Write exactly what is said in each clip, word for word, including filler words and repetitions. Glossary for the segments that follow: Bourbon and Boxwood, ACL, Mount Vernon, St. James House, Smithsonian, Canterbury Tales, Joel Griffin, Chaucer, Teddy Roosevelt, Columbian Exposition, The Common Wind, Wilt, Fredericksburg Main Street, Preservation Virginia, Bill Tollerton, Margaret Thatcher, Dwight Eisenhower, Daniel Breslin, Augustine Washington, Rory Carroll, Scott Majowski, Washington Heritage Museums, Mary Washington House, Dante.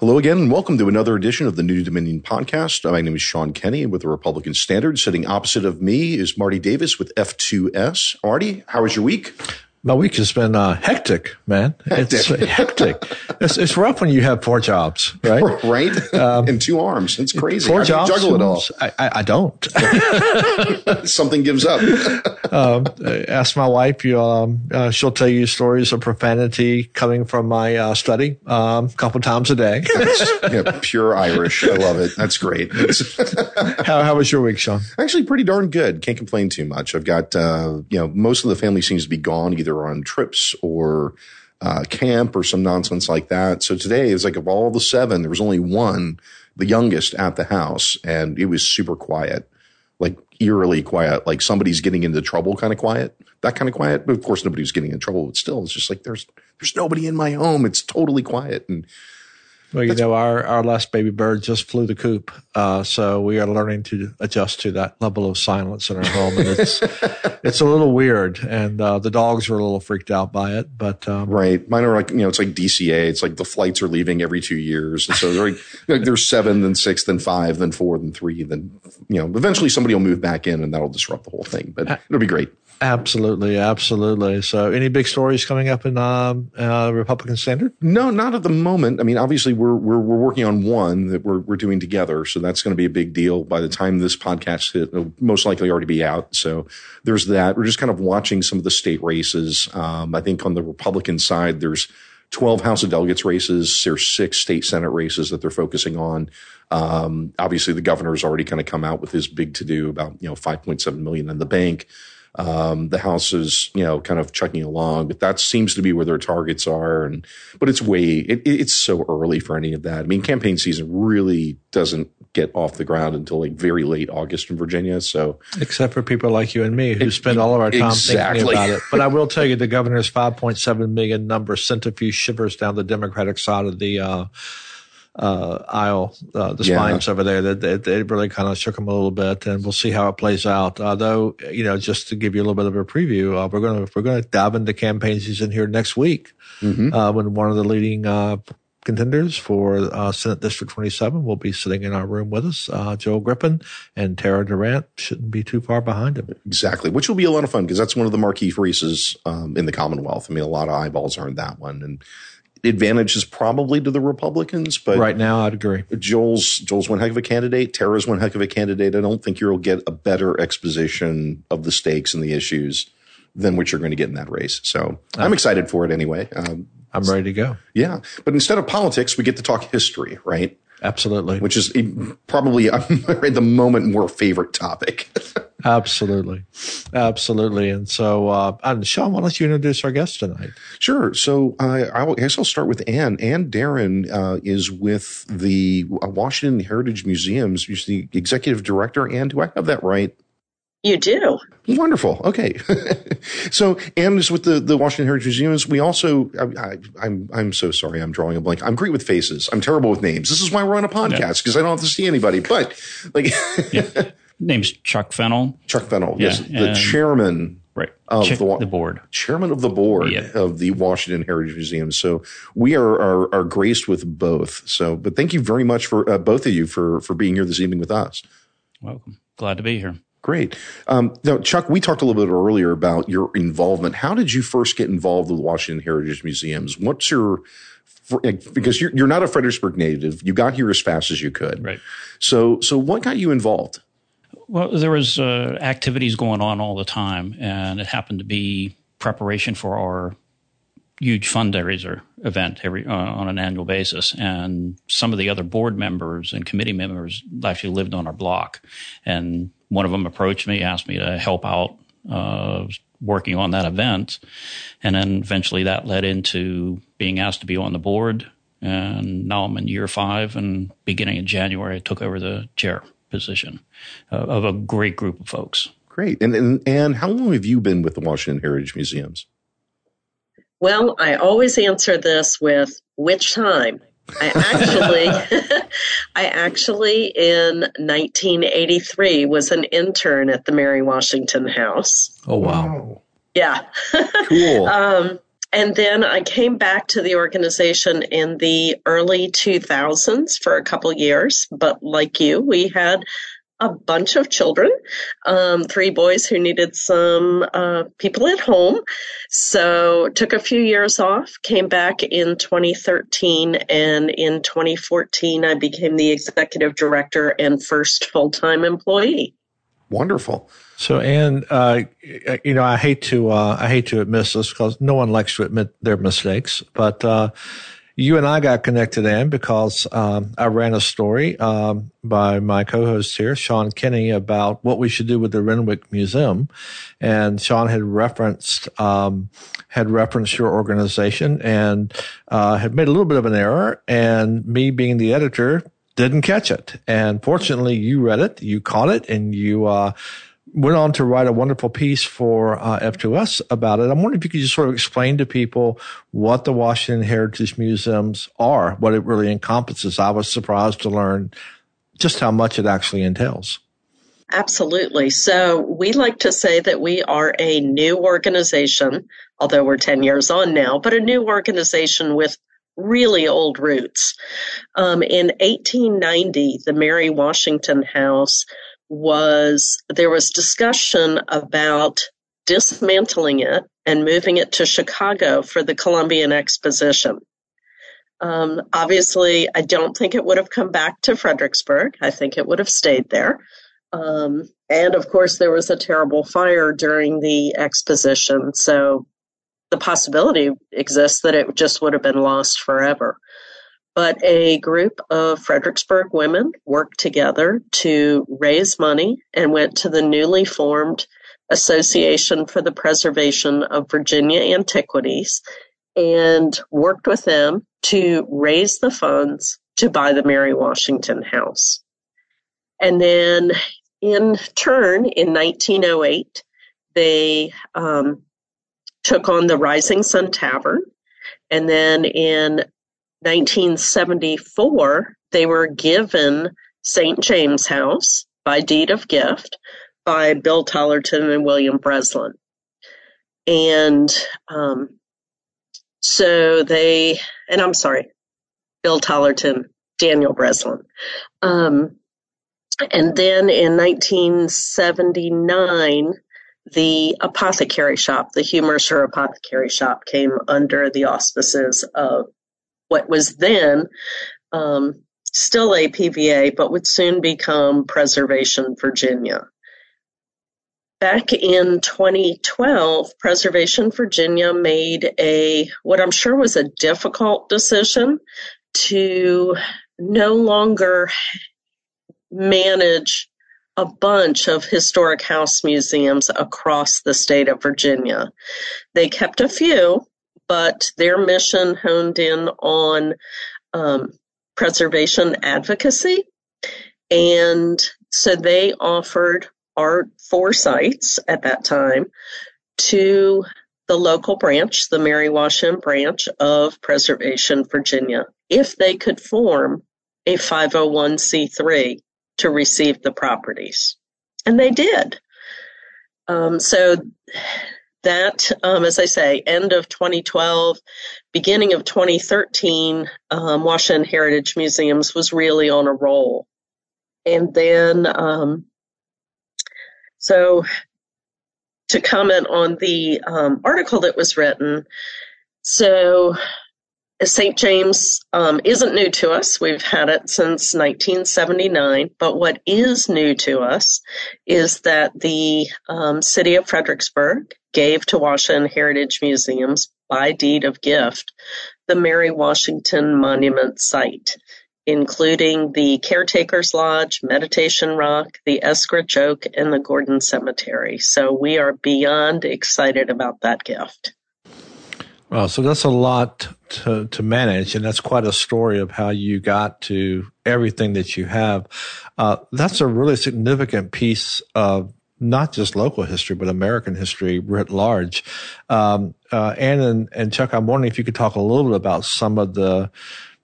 Hello again, and welcome to another edition of the New Dominion podcast. My name is Sean Kenny with the Republican Standard. Sitting opposite of me is Marty Davis with F two S. Marty, how was your week? My week has been uh, hectic, man. Hectic. It's hectic. It's, it's rough when you have four jobs, right? Right? Um, and two arms. It's crazy. Four How do you jobs. Juggle it all. I, I don't. Something gives up. um, ask my wife. You, um, uh, she'll tell you stories of profanity coming from my uh, study um, a couple times a day. Yeah, pure Irish. I love it. That's great. how, how was your week, Sean? Actually, pretty darn good. Can't complain too much. I've got, uh, you know, most of the family seems to be gone either on trips or uh, camp or some nonsense like that. So today it's like of all the seven, there was only one, the youngest, at the house, and it was super quiet, like eerily quiet, like somebody's getting into trouble kind of quiet, that kind of quiet. But of course, nobody was getting in trouble, but still, it's just like there's there's nobody in my home. It's totally quiet. And well, you know, our, our last baby bird just flew the coop. Uh, so we are learning to adjust to that level of silence in our home. And it's, it's a little weird. And uh, the dogs were a little freaked out by it. But um, right. Mine are like, you know, it's like D C A. It's like the flights are leaving every two years. And so they're like, like there's seven, then six, then five, then four, then three. Then, you know, eventually somebody will move back in and that'll disrupt the whole thing. But it'll be great. Absolutely, absolutely. So any big stories coming up in um, uh, Republican Standard? No, not at the moment. I mean, obviously, we're we're, we're working on one that we're, we're doing together. So that's going to be a big deal. By the time this podcast hit, it'll most likely already be out. So there's that. We're just kind of watching some of the state races. Um, I think on the Republican side, there's twelve House of Delegates races. There's six state Senate races that they're focusing on. Um, obviously, the governor's already kind of come out with his big to-do about, you know, five point seven million dollars in the bank. Um, the House is, you know, kind of chugging along, but that seems to be where their targets are. And, but it's way, it, it's so early for any of that. I mean, campaign season really doesn't get off the ground until like very late August in Virginia. So except for people like you and me who it, spend all of our time exactly. thinking about it. But I will tell you, the governor's five point seven million number sent a few shivers down the Democratic side of the, uh, Uh, aisle, uh, the spines yeah. over there, that they, they really kind of shook them a little bit, and we'll see how it plays out. Although, uh, you know, just to give you a little bit of a preview, uh, we're going to we're going to dive into campaign season here next week, mm-hmm. uh, when one of the leading uh, contenders for uh, Senate District twenty-seven will be sitting in our room with us, uh, Joel Griffin and Tara Durant shouldn't be too far behind him. Exactly, which will be a lot of fun because that's one of the marquee races um, in the Commonwealth. I mean, a lot of eyeballs are in that one, and advantage is probably to the Republicans, but right now I'd agree. Joel's Joel's one heck of a candidate. Tara's one heck of a candidate. I don't think you'll get a better exposition of the stakes and the issues than what you're going to get in that race. So okay. I'm excited for it anyway. Um, I'm ready to go. Yeah, but instead of politics, we get to talk history, right? Absolutely, which is probably at the moment more favorite topic. Absolutely. Absolutely. And so, uh, and Sean, why don't you introduce our guest tonight? Sure. So uh, I guess I'll start with Anne. Anne Darron uh, is with the Washington Heritage Museums. She's the executive director. Anne, do I have that right? You do. Wonderful. Okay. So Anne is with the, the Washington Heritage Museums. We also, I, I, I'm I'm so sorry, I'm drawing a blank. I'm great with faces. I'm terrible with names. This is why we're on a podcast, because yeah. I don't have to see anybody. But like yeah. Name's Chuck Fennell. Chuck Fennell, yeah, yes. The chairman right. of Ch- the, the board. Chairman of the board yeah. of the Washington Heritage Museum. So we are, are are graced with both. So, but thank you very much for uh, both of you for, for being here this evening with us. Welcome. Glad to be here. Great. Um, now, Chuck, we talked a little bit earlier about your involvement. How did you first get involved with Washington Heritage Museums? What's your because you're, you're not a Fredericksburg native. You got here as fast as you could. Right. So, so what got you involved? Well, there was uh, activities going on all the time, and it happened to be preparation for our huge fundraiser event every uh, on an annual basis. And some of the other board members and committee members actually lived on our block. And one of them approached me, asked me to help out uh, working on that event. And then eventually that led into being asked to be on the board. And now I'm in year five, and beginning in January, I took over the chair position uh, of a great group of folks. Great. And, and and how long have you been with the Washington Heritage Museums? Well, I always answer this with which time. I actually, I actually in nineteen eighty-three was an intern at the Mary Washington House. Oh, wow. Yeah. Cool. Um, And then I came back to the organization in the early two thousands for a couple years. But like you, we had a bunch of children, um, three boys who needed some uh, people at home. So took a few years off, came back in twenty thirteen, and in twenty fourteen, I became the executive director and first full-time employee. Wonderful. So, Anne, uh, you know, I hate to uh, I hate to admit this because no one likes to admit their mistakes, but uh, you and I got connected, Anne, because um, I ran a story um, by my co-host here, Sean Kenny, about what we should do with the Renwick Museum, and Sean had referenced um, had referenced your organization and uh, had made a little bit of an error, and me being the editor didn't catch it, and fortunately, you read it, you caught it, and you uh, went on to write a wonderful piece for uh, F two S about it. I'm wondering if you could just sort of explain to people what the Washington Heritage Museums are, what it really encompasses. I was surprised to learn just how much it actually entails. Absolutely. So we like to say that we are a new organization, although we're ten years on now, but a new organization with really old roots. Um, in eighteen ninety, the Mary Washington House was, there was discussion about dismantling it and moving it to Chicago for the Columbian Exposition. Um, obviously, I don't think it would have come back to Fredericksburg. I think it would have stayed there. Um, and of course, there was a terrible fire during the exposition. So the possibility exists that it just would have been lost forever. But a group of Fredericksburg women worked together to raise money and went to the newly formed Association for the Preservation of Virginia Antiquities and worked with them to raise the funds to buy the Mary Washington House. And then in turn, in nineteen oh eight, they um, took on the Rising Sun Tavern, and then in nineteen seventy-four, they were given Saint James House by deed of gift by Bill Tollerton and William Breslin. And um, so they, and I'm sorry, Bill Tollerton, Daniel Breslin. Um, and then in nineteen seventy-nine, the apothecary shop, the Hugh Mercer apothecary shop, came under the auspices of what was then um, still A P V A, but would soon become Preservation Virginia. Back in twenty twelve, Preservation Virginia made a, what I'm sure was a difficult decision, to no longer manage a bunch of historic house museums across the state of Virginia. They kept a few, but their mission honed in on um, preservation advocacy. And so they offered our four sites at that time to the local branch, the Mary Washington branch of Preservation Virginia, if they could form a five oh one c three to receive the properties. And they did. Um, so... That, um, as I say, end of twenty twelve, beginning of twenty thirteen, um, Washington Heritage Museums was really on a roll. And then, um, so to comment on the um, article that was written, so Saint James um, isn't new to us. We've had it since nineteen seventy-nine. But what is new to us is that the um, city of Fredericksburg gave to Washington Heritage Museums by deed of gift the Mary Washington Monument site, including the Caretaker's Lodge, Meditation Rock, the Eskridge Oak, and the Gordon Cemetery. So we are beyond excited about that gift. Well, so that's a lot to, to manage, and that's quite a story of how you got to everything that you have. Uh, that's a really significant piece of not just local history, but American history writ large. Um, uh, Anne and, and Chuck, I'm wondering if you could talk a little bit about some of the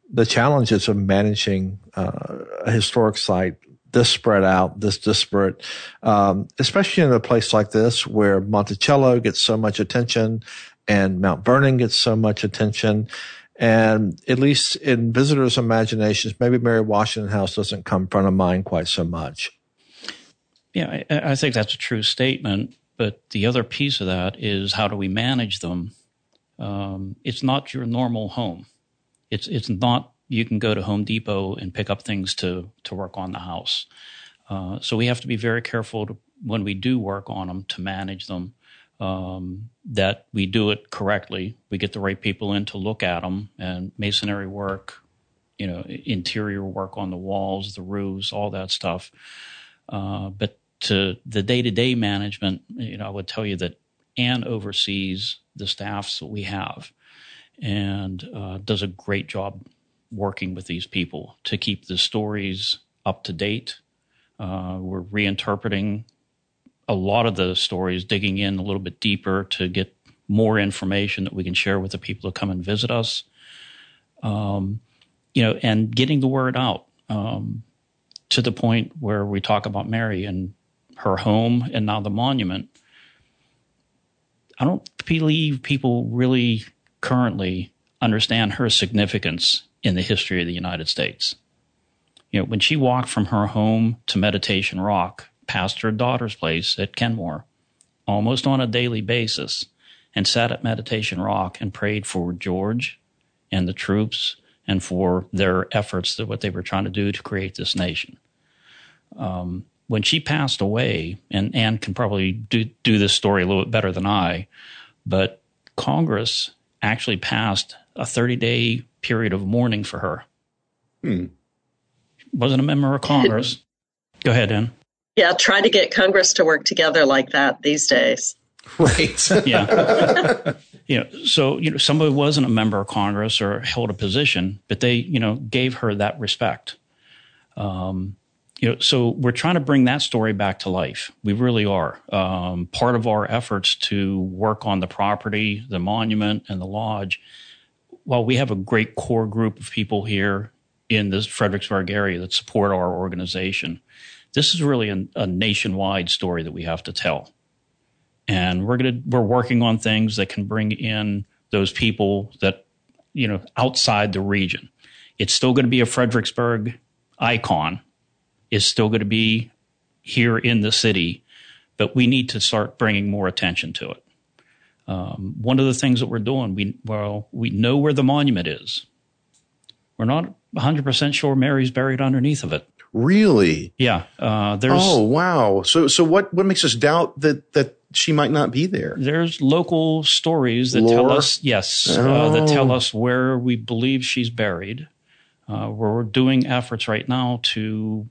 the challenges of managing uh, a historic site this spread out, this disparate, um, especially in a place like this where Monticello gets so much attention and Mount Vernon gets so much attention. And at least in visitors' imaginations, maybe Mary Washington House doesn't come front of mind quite so much. Yeah, I, I think that's a true statement. But the other piece of that is, how do we manage them? Um, it's not your normal home. It's it's not you can go to Home Depot and pick up things to, to work on the house. Uh, so we have to be very careful to, when we do work on them, to manage them, um, that we do it correctly. We get the right people in to look at them, and masonry work, you know, interior work on the walls, the roofs, all that stuff. Uh, but to the day-to-day management, you know, I would tell you that Anne oversees the staffs that we have, and uh, does a great job working with these people to keep the stories up to date. Uh, we're reinterpreting a lot of the stories, digging in a little bit deeper to get more information that we can share with the people who come and visit us, um, you know, and getting the word out um, to the point where we talk about Mary and her home and now the monument. I don't believe people really currently understand her significance in the history of the United States. You know, when she walked from her home to Meditation Rock, past her daughter's place at Kenmore, almost on a daily basis, and sat at Meditation Rock and prayed for George and the troops and for their efforts, that what they were trying to do to create this nation. Um, when she passed away, and Anne can probably do, do this story a little bit better than I, but Congress actually passed a thirty-day period of mourning for her. Hmm. Wasn't a member of Congress. Go ahead, Anne. Yeah, try to get Congress to work together like that these days. Right. Yeah. You know, so you know, somebody wasn't a member of Congress or held a position, but they, you know, gave her that respect. Um, you know, so we're trying to bring that story back to life. We really are. Um, part of our efforts to work on the property, the monument, and the lodge. While we have a great core group of people here in the Fredericksburg area that support our organization, this is really an, a nationwide story that we have to tell. And we're going to, we're working on things that can bring in those people that, you know, outside the region. It's still going to be a Fredericksburg icon. It's still going to be here in the city, but we need to start bringing more attention to it. Um, one of the things that we're doing, we, well, we know where the monument is. We're not one hundred percent sure Mary's buried underneath of it. Really? Yeah. Uh, there's. Oh, wow. So, so what, what makes us doubt that, that she might not be there? There's local stories that Lore? tell us, yes, oh. uh, that tell us where we believe she's buried. Uh, we're doing efforts right now to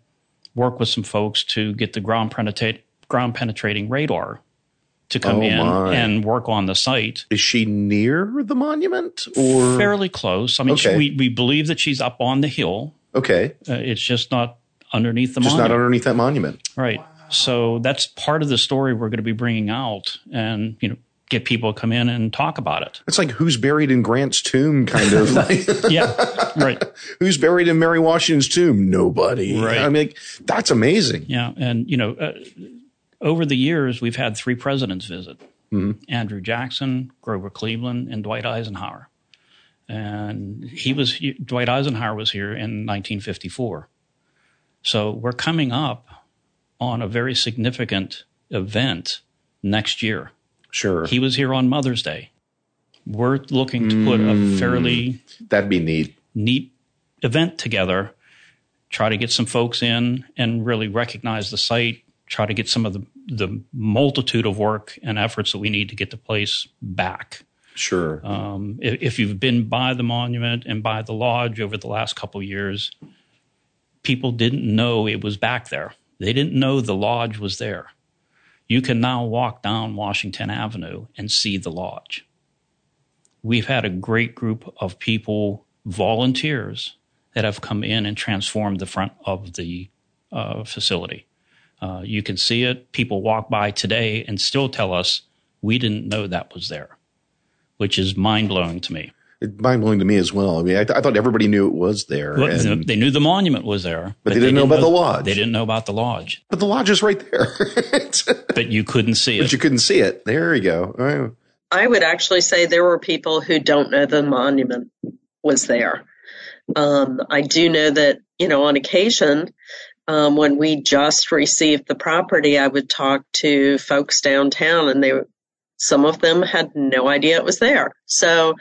work with some folks to get the ground penetra- ground penetrating radar to come oh, in my. and work on the site. Is she near the monument? Or fairly close. I mean, okay. she, we we believe that she's up on the hill. Okay, uh, it's just not. Underneath the Just monument. Just not underneath that monument. Right. Wow. So that's part of the story we're going to be bringing out, and, you know, get people to come in and talk about it. It's like who's buried in Grant's tomb, kind of. Like. Yeah. Right. Who's buried in Mary Washington's tomb? Nobody. Right. I mean, that's amazing. Yeah. And, you know, uh, over the years, we've had three presidents visit. Mm-hmm. Andrew Jackson, Grover Cleveland, and Dwight Eisenhower. And he was Dwight Eisenhower was here in nineteen fifty-four. So we're coming up on a very significant event next year. Sure. He was here on Mother's Day. We're looking to put mm, a fairly that'd be neat. neat event together, try to get some folks in and really recognize the site, try to get some of the, the multitude of work and efforts that we need to get the place back. Sure. Um, if, if you've been by the monument and by the lodge over the last couple of years, people didn't know it was back there. They didn't know the lodge was there. You can now walk down Washington Avenue and see the lodge. We've had a great group of people, volunteers, that have come in and transformed the front of the uh, facility. Uh, you can see it. People walk by today and still tell us, we didn't know that was there, which is mind-blowing to me. Mind-blowing to me as well. I mean, I, th- I thought everybody knew it was there. Well, and they knew the monument was there. But, but they, didn't they didn't know about know, the lodge. They didn't know about the lodge. But the lodge is right there. But you couldn't see it. But you couldn't see it. There you go. I would actually say there were people who don't know the monument was there. Um, I do know that, you know, on occasion, um, when we just received the property, I would talk to folks downtown, and they, some of them had no idea it was there. So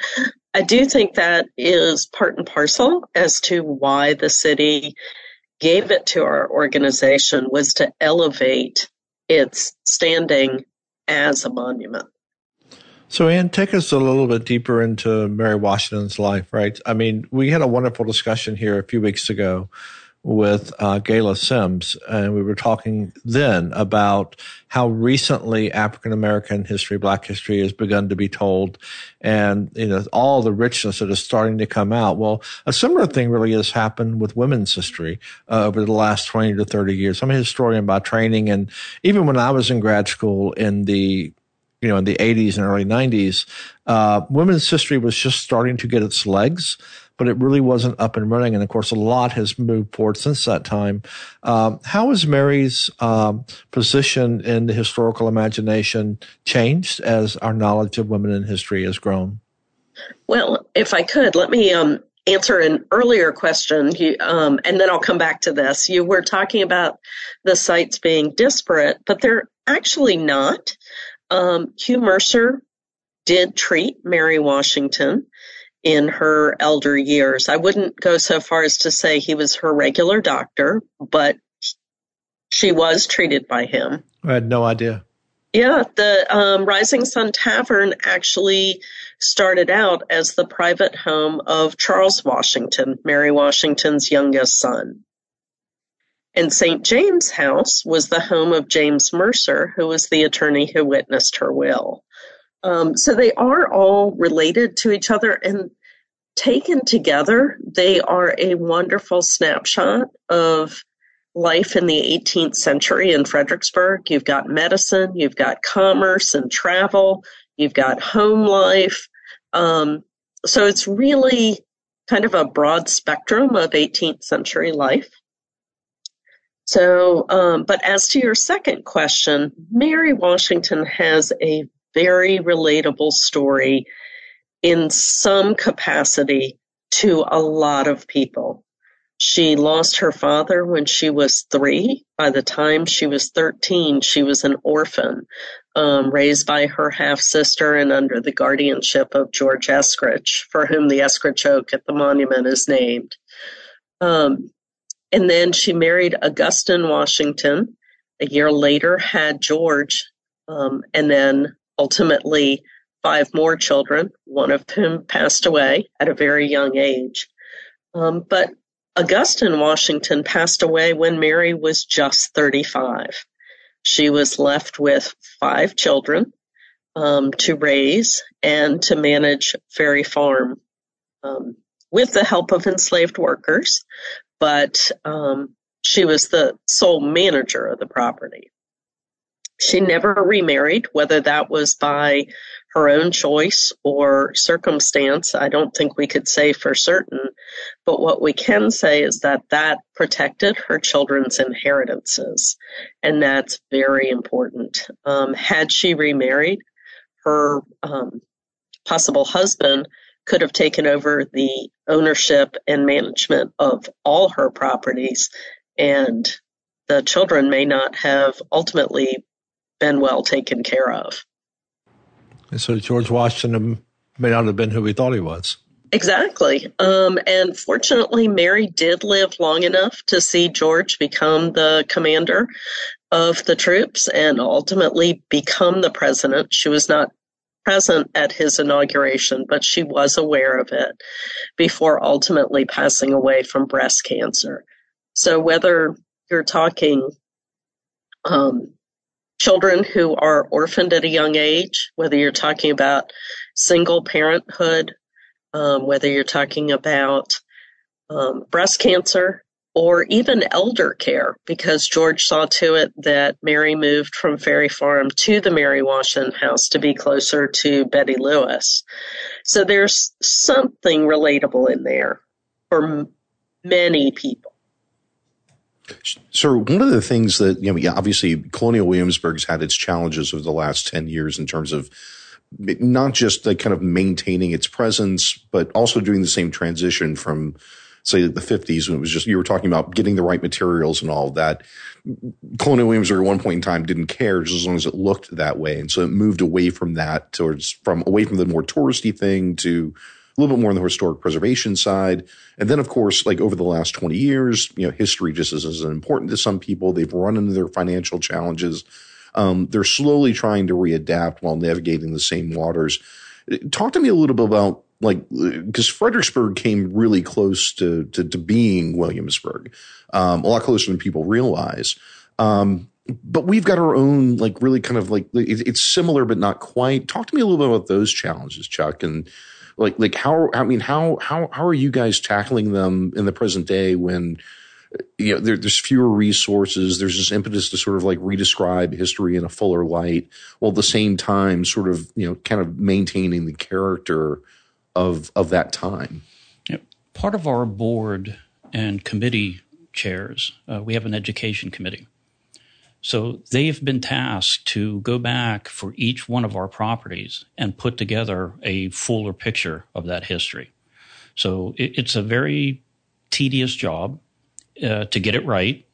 I do think that is part and parcel as to why the city gave it to our organization, was to elevate its standing as a monument. So, Anne, take us a little bit deeper into Mary Washington's life, right? I mean, we had a wonderful discussion here a few weeks ago with uh, Gayla Sims, and we were talking then about how recently African-American history, Black history has begun to be told, and, you know, all the richness that is starting to come out. Well, a similar thing really has happened with women's history uh, over the last twenty to thirty years. I'm a historian by training, and even when I was in grad school in the you know, in the eighties and early nineties, uh, women's history was just starting to get its legs, but it really wasn't up and running. And of course, a lot has moved forward since that time. Um, how has Mary's um, position in the historical imagination changed as our knowledge of women in history has grown? Well, if I could, let me um, answer an earlier question, you, um, and then I'll come back to this. You were talking about the sites being disparate, but they're actually not. Um, Hugh Mercer did treat Mary Washington in her elder years. I wouldn't go so far as to say he was her regular doctor, but she was treated by him. I had no idea. Yeah, the um, Rising Sun Tavern actually started out as the private home of Charles Washington, Mary Washington's youngest son. And Saint James House was the home of James Mercer, who was the attorney who witnessed her will. Um, so they are all related to each other, and taken together, they are a wonderful snapshot of life in the eighteenth century in Fredericksburg. You've got medicine, you've got commerce and travel, you've got home life. Um, so it's really kind of a broad spectrum of eighteenth century life. So, um, but as to your second question, Mary Washington has a very relatable story in some capacity to a lot of people. She lost her father when she was three. By the time she was thirteen, she was an orphan, um, raised by her half-sister and under the guardianship of George Eskridge, for whom the Eskridge Oak at the monument is named. Um, And then she married Augustine Washington a year later, had George, um, and then ultimately five more children, one of whom passed away at a very young age. Um, but Augustine Washington passed away when Mary was just thirty-five. She was left with five children um, to raise and to manage Ferry Farm um, with the help of enslaved workers. But um, she was the sole manager of the property. She never remarried, whether that was by her own choice or circumstance. I don't think we could say for certain. But what we can say is that that protected her children's inheritances. And that's very important. Um, had she remarried, her um, possible husband could have taken over the ownership and management of all her properties, and the children may not have ultimately been well taken care of. And so George Washington may not have been who we thought he was. Exactly. Um, and fortunately, Mary did live long enough to see George become the commander of the troops and ultimately become the president. She was not present at his inauguration, but she was aware of it before ultimately passing away from breast cancer. So whether you're talking um, children who are orphaned at a young age, whether you're talking about single parenthood, um, whether you're talking about um, breast cancer, or even elder care, because George saw to it that Mary moved from Ferry Farm to the Mary Washington House to be closer to Betty Lewis. So there's something relatable in there for m- many people. So one of the things that, you know, obviously Colonial Williamsburg's had its challenges over the last ten years in terms of not just like kind of maintaining its presence, but also doing the same transition from, say, the fifties, when it was just, you were talking about getting the right materials and all of that. Colonial Williamsburg at one point in time didn't care just as long as it looked that way. And so it moved away from that towards from away from the more touristy thing to a little bit more on the historic preservation side. And then, of course, like over the last twenty years, you know, history just isn't important to some people. They've run into their financial challenges. Um, they're slowly trying to readapt while navigating the same waters. Talk to me a little bit about, like, because Fredericksburg came really close to, to, to being Williamsburg, um, a lot closer than people realize. Um, but we've got our own, like, really kind of like, it, it's similar, but not quite. Talk to me a little bit about those challenges, Chuck, and like, like how, I mean, how, how, how are you guys tackling them in the present day when, you know, there, there's fewer resources, there's this impetus to sort of like redescribe history in a fuller light, while at the same time sort of, you know, kind of maintaining the character of of that time? You know, part of our board and committee chairs, uh, we have an education committee. So they've been tasked to go back for each one of our properties and put together a fuller picture of that history. So it, it's a very tedious job uh, to get it right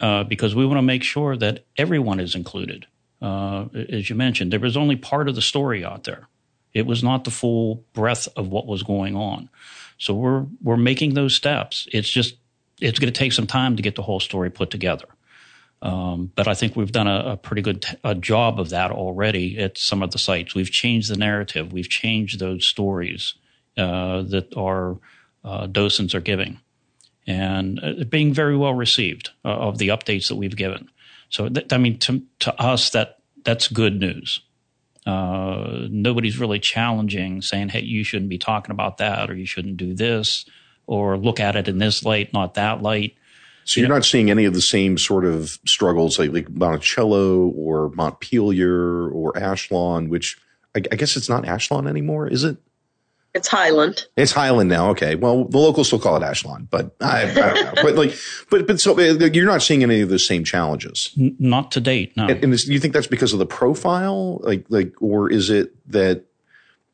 uh, because we want to make sure that everyone is included. Uh, as you mentioned, there was only part of the story out there. It was not the full breadth of what was going on. So we're we're making those steps. It's just it's going to take some time to get the whole story put together. Um, but I think we've done a, a pretty good t- a job of that already at some of the sites. We've changed the narrative. We've changed those stories uh, that our uh, docents are giving, and uh, being very well received uh, of the updates that we've given. So, th- I mean, to, to us, that that's good news. Uh, nobody's really challenging, saying, hey, you shouldn't be talking about that, or you shouldn't do this, or look at it in this light, not that light. So you're not seeing any of the same sort of struggles like, like Monticello or Montpelier or Ashland, which I, I guess it's not Ashland anymore, is it? It's Highland. It's Highland now. Okay. Well, the locals still call it Ashland, but I, I don't know. But like, but but so you're not seeing any of those same challenges. N- not to date. No. And, and is, you think that's because of the profile, like like, or is it that?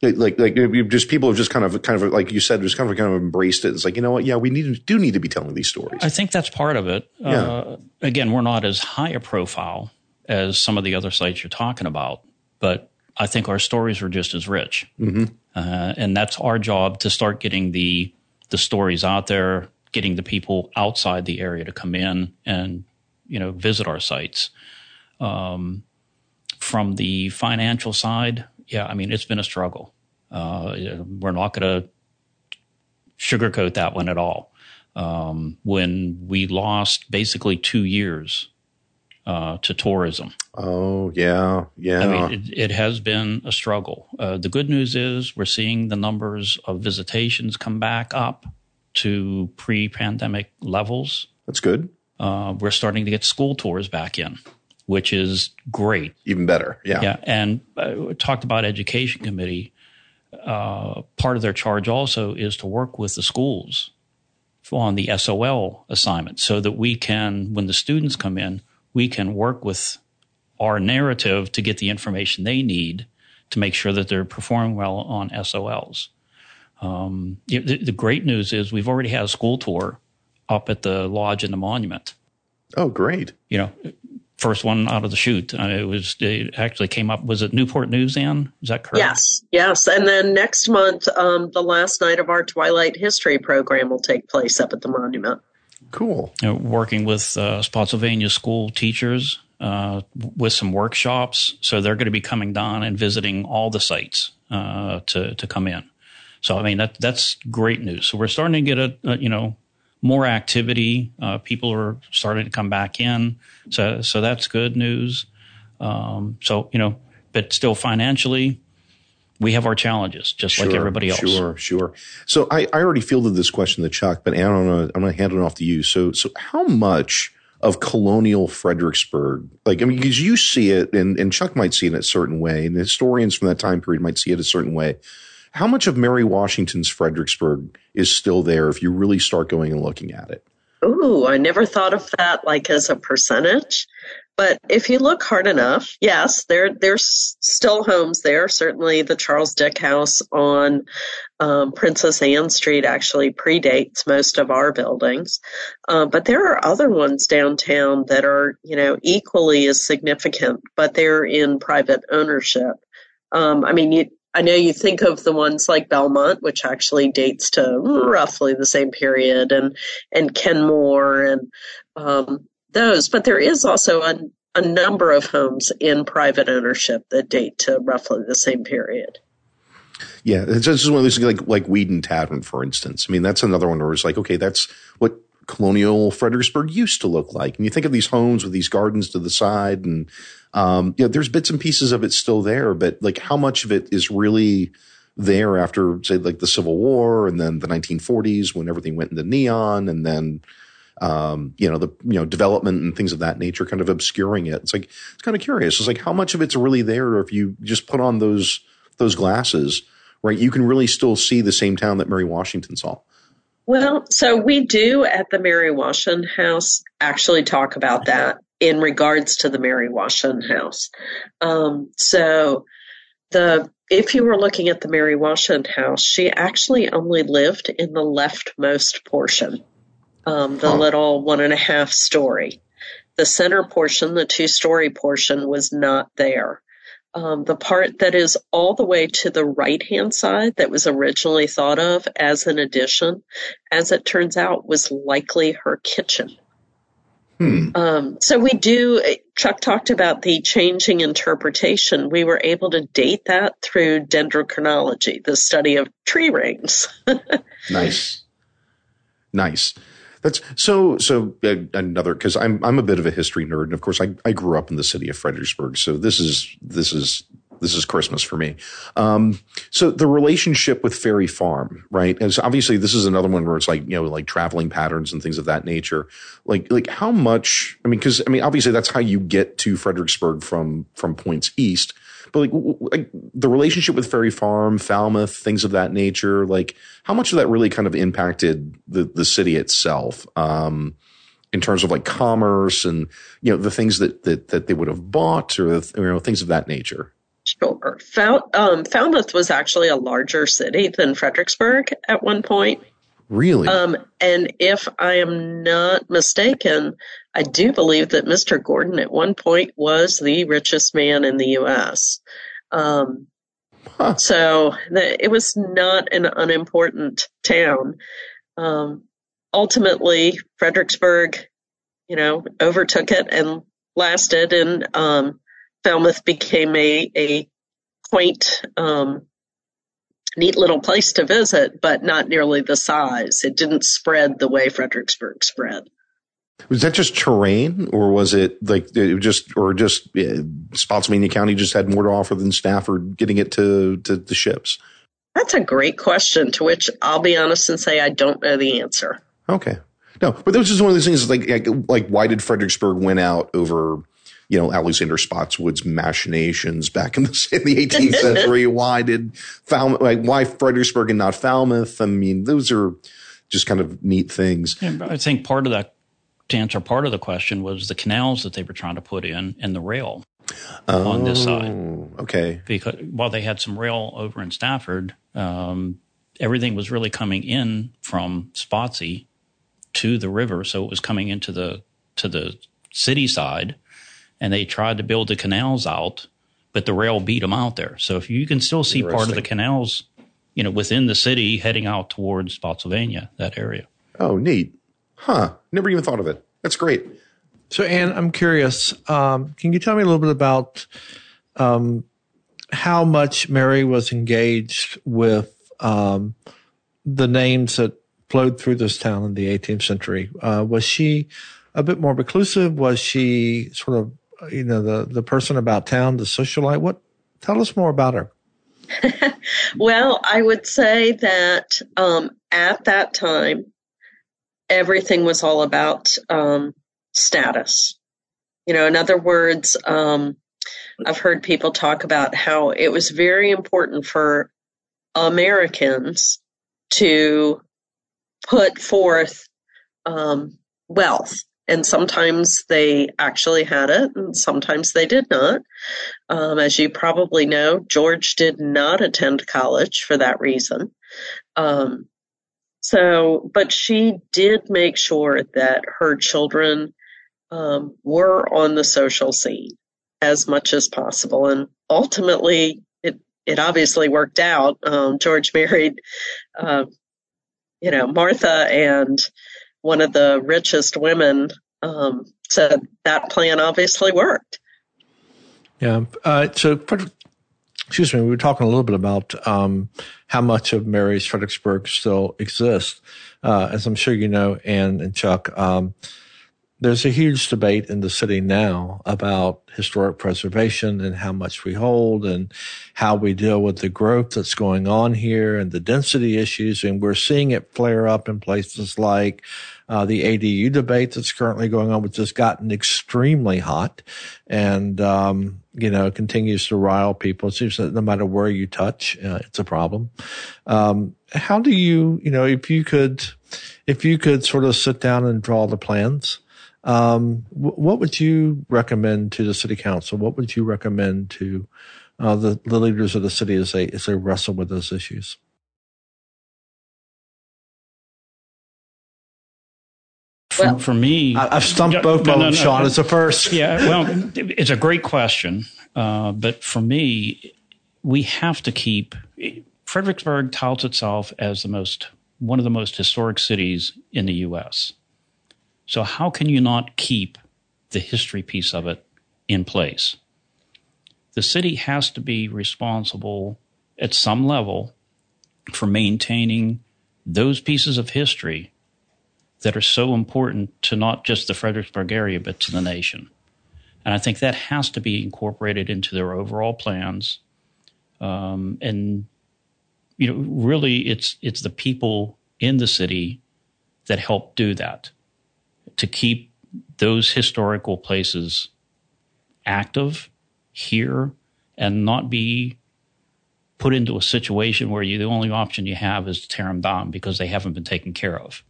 Like, like, just people have just kind of, kind of, like you said, just kind of, kind of embraced it. It's like, you know what? Yeah, we need do need to be telling these stories. I think that's part of it. Yeah. Uh, again, we're not as high a profile as some of the other sites you're talking about, but I think our stories are just as rich. Mm-hmm. Uh, and that's our job, to start getting the the stories out there, getting the people outside the area to come in and, you know, visit our sites. Um, from the financial side, yeah, I mean, it's been a struggle. Uh, we're not going to sugarcoat that one at all. Um, when we lost basically two years uh, to tourism. Oh, yeah, yeah. I mean, it, it has been a struggle. Uh, the good news is we're seeing the numbers of visitations come back up to pre-pandemic levels. That's good. Uh, we're starting to get school tours back in, which is great. Even better, yeah. Yeah, and uh, we talked about education committee. Uh, part of their charge also is to work with the schools on the S O L assignment so that we can, when the students come in, we can work with our narrative to get the information they need to make sure that they're performing well on S O Ls. Um, the, the great news is we've already had a school tour up at the lodge and the monument. Oh, great. You know, first one out of the chute. Uh, it was, it actually came up, was it Newport News, Anne? Is that correct? Yes, yes. And then next month, um, the last night of our Twilight History program will take place up at the monument. Cool. You know, working with uh, Spotsylvania school teachers uh, with some workshops. So they're going to be coming down and visiting all the sites uh, to, to come in. So, I mean, that that's great news. So we're starting to get a, a you know, more activity. Uh, people are starting to come back in. So so that's good news. Um, so, you know, but still financially, we have our challenges, just sure, like everybody else. Sure, sure. So I, I already fielded this question to Chuck, but Anne, I'm gonna, I'm gonna hand it off to you. So so how much of colonial Fredericksburg, like, I mean, because you see it, and, and Chuck might see it in a certain way, and historians from that time period might see it a certain way. How much of Mary Washington's Fredericksburg is still there if you really start going and looking at it? Ooh, I never thought of that, like, as a percentage. But if you look hard enough, yes, there there's still homes there. Certainly the Charles Dick House on um, Princess Anne Street actually predates most of our buildings. Uh, but there are other ones downtown that are, you know, equally as significant, but they're in private ownership. Um, I mean, you, I know you think of the ones like Belmont, which actually dates to roughly the same period, and and Kenmore and um those, but there is also a, a number of homes in private ownership that date to roughly the same period. Yeah, it's just one of those things like, like Weedon Tavern, for instance. I mean, that's another one where it's like, okay, that's what colonial Fredericksburg used to look like. And you think of these homes with these gardens to the side, and um, you know, there's bits and pieces of it still there, but like how much of it is really there after, say, like the Civil War and then the nineteen forties when everything went into neon, and then Um, you know, the, you know, development and things of that nature kind of obscuring it. It's like, it's kind of curious. It's like how much of it's really there, or if you just put on those, those glasses, right, you can really still see the same town that Mary Washington saw. Well, so we do at the Mary Washington House actually talk about that in regards to the Mary Washington House. Um, so the, if you were looking at the Mary Washington House, she actually only lived in the leftmost portion. Um, the little one and a half story. The center portion, the two story portion, was not there. Um, the part that is all the way to the right hand side that was originally thought of as an addition, as it turns out, was likely her kitchen. Hmm. Um, so we do, Chuck talked about the changing interpretation. We were able to date that through dendrochronology, the study of tree rings. Nice. Nice. That's so, so another, cause I'm, I'm a bit of a history nerd. And of course I, I grew up in the city of Fredericksburg. So this is, this is, this is Christmas for me. Um, so the relationship with Ferry Farm, right? And so obviously this is another one where it's like, you know, like traveling patterns and things of that nature. Like, like how much, I mean, cause I mean, obviously that's how you get to Fredericksburg from, from points east, but like, like the relationship with Ferry Farm, Falmouth, things of that nature, like how much of that really kind of impacted the, the city itself, um, in terms of like commerce and, you know, the things that, that, that they would have bought, or, you know, things of that nature. Sure. Fal- um, Falmouth was actually a larger city than Fredericksburg at one point. Really? Um, and if I am not mistaken, I do believe that Mister Gordon at one point was the richest man in the U S. Um, huh. So the, it was not an unimportant town. Um, ultimately, Fredericksburg, you know, overtook it and lasted, and um, Falmouth became a, a quaint um neat little place to visit, but not nearly the size. It didn't spread the way Fredericksburg spread. Was that just terrain, or was it like it just, or just uh, Spotsylvania County just had more to offer than Stafford getting it to, to the ships? That's a great question, to which I'll be honest and say I don't know the answer. Okay. No, but this is one of those things like, like, like why did Fredericksburg win out over, you know, Alexander Spotswood's machinations back in the, in the eighteenth century? Why did Falmouth, like, why Fredericksburg and not Falmouth? I mean, those are just kind of neat things. Yeah, I think part of that, to answer part of the question, was the canals that they were trying to put in and the rail oh, on this side. Okay. Because while they had some rail over in Stafford, um, everything was really coming in from Spotsy to the river. So it was coming into the, to the city side. And they tried to build the canals out, but the rail beat them out there. So if you can still see part of the canals, you know, within the city heading out towards Spotsylvania, that area. Oh, neat. Huh. Never even thought of it. That's great. So, Anne, I'm curious. Um, can you tell me a little bit about um, how much Mary was engaged with um, the names that flowed through this town in the eighteenth century? Uh, was she a bit more reclusive? Was she sort of, you know, the, the person about town, the socialite? What? Tell us more about her. Well, I would say that um, at that time, everything was all about um, status. You know, in other words, um, I've heard people talk about how it was very important for Americans to put forth um, wealth And sometimes they actually had it, and sometimes they did not. Um, as you probably know, George did not attend college for that reason. Um, so, but she did make sure that her children um, were on the social scene as much as possible. And ultimately, it, it obviously worked out. Um, George married, uh, you know, Martha, and one of the richest women. Um, so that plan obviously worked. Yeah. Uh, so, excuse me, we were talking a little bit about um, how much of Mary's Fredericksburg still exists. Uh, as I'm sure you know, Anne and Chuck, um, there's a huge debate in the city now about historic preservation and how much we hold and how we deal with the growth that's going on here and the density issues. And we're seeing it flare up in places like uh, the A D U debate that's currently going on, which has gotten extremely hot and, um, you know, continues to rile people. It seems that no matter where you touch, uh, it's a problem. Um, how do you, you know, if you could, if you could sort of sit down and draw the plans, Um, what would you recommend to the city council? What would you recommend to uh, the, the leaders of the city as they, as they wrestle with those issues? Well, for, for me, I, I've stumped no, both of no, them, no, no, Sean. No. It's a first. Yeah, well, it's a great question. Uh, but for me, we have to keep Fredericksburg touts itself as the most one of the most historic cities in the U S So how can you not keep the history piece of it in place? The city has to be responsible at some level for maintaining those pieces of history that are so important to not just the Fredericksburg area, but to the nation. And I think that has to be incorporated into their overall plans. Um, and, you know, really it's, it's the people in the city that help do that, to keep those historical places active here and not be put into a situation where you, the only option you have is to tear them down because they haven't been taken care of.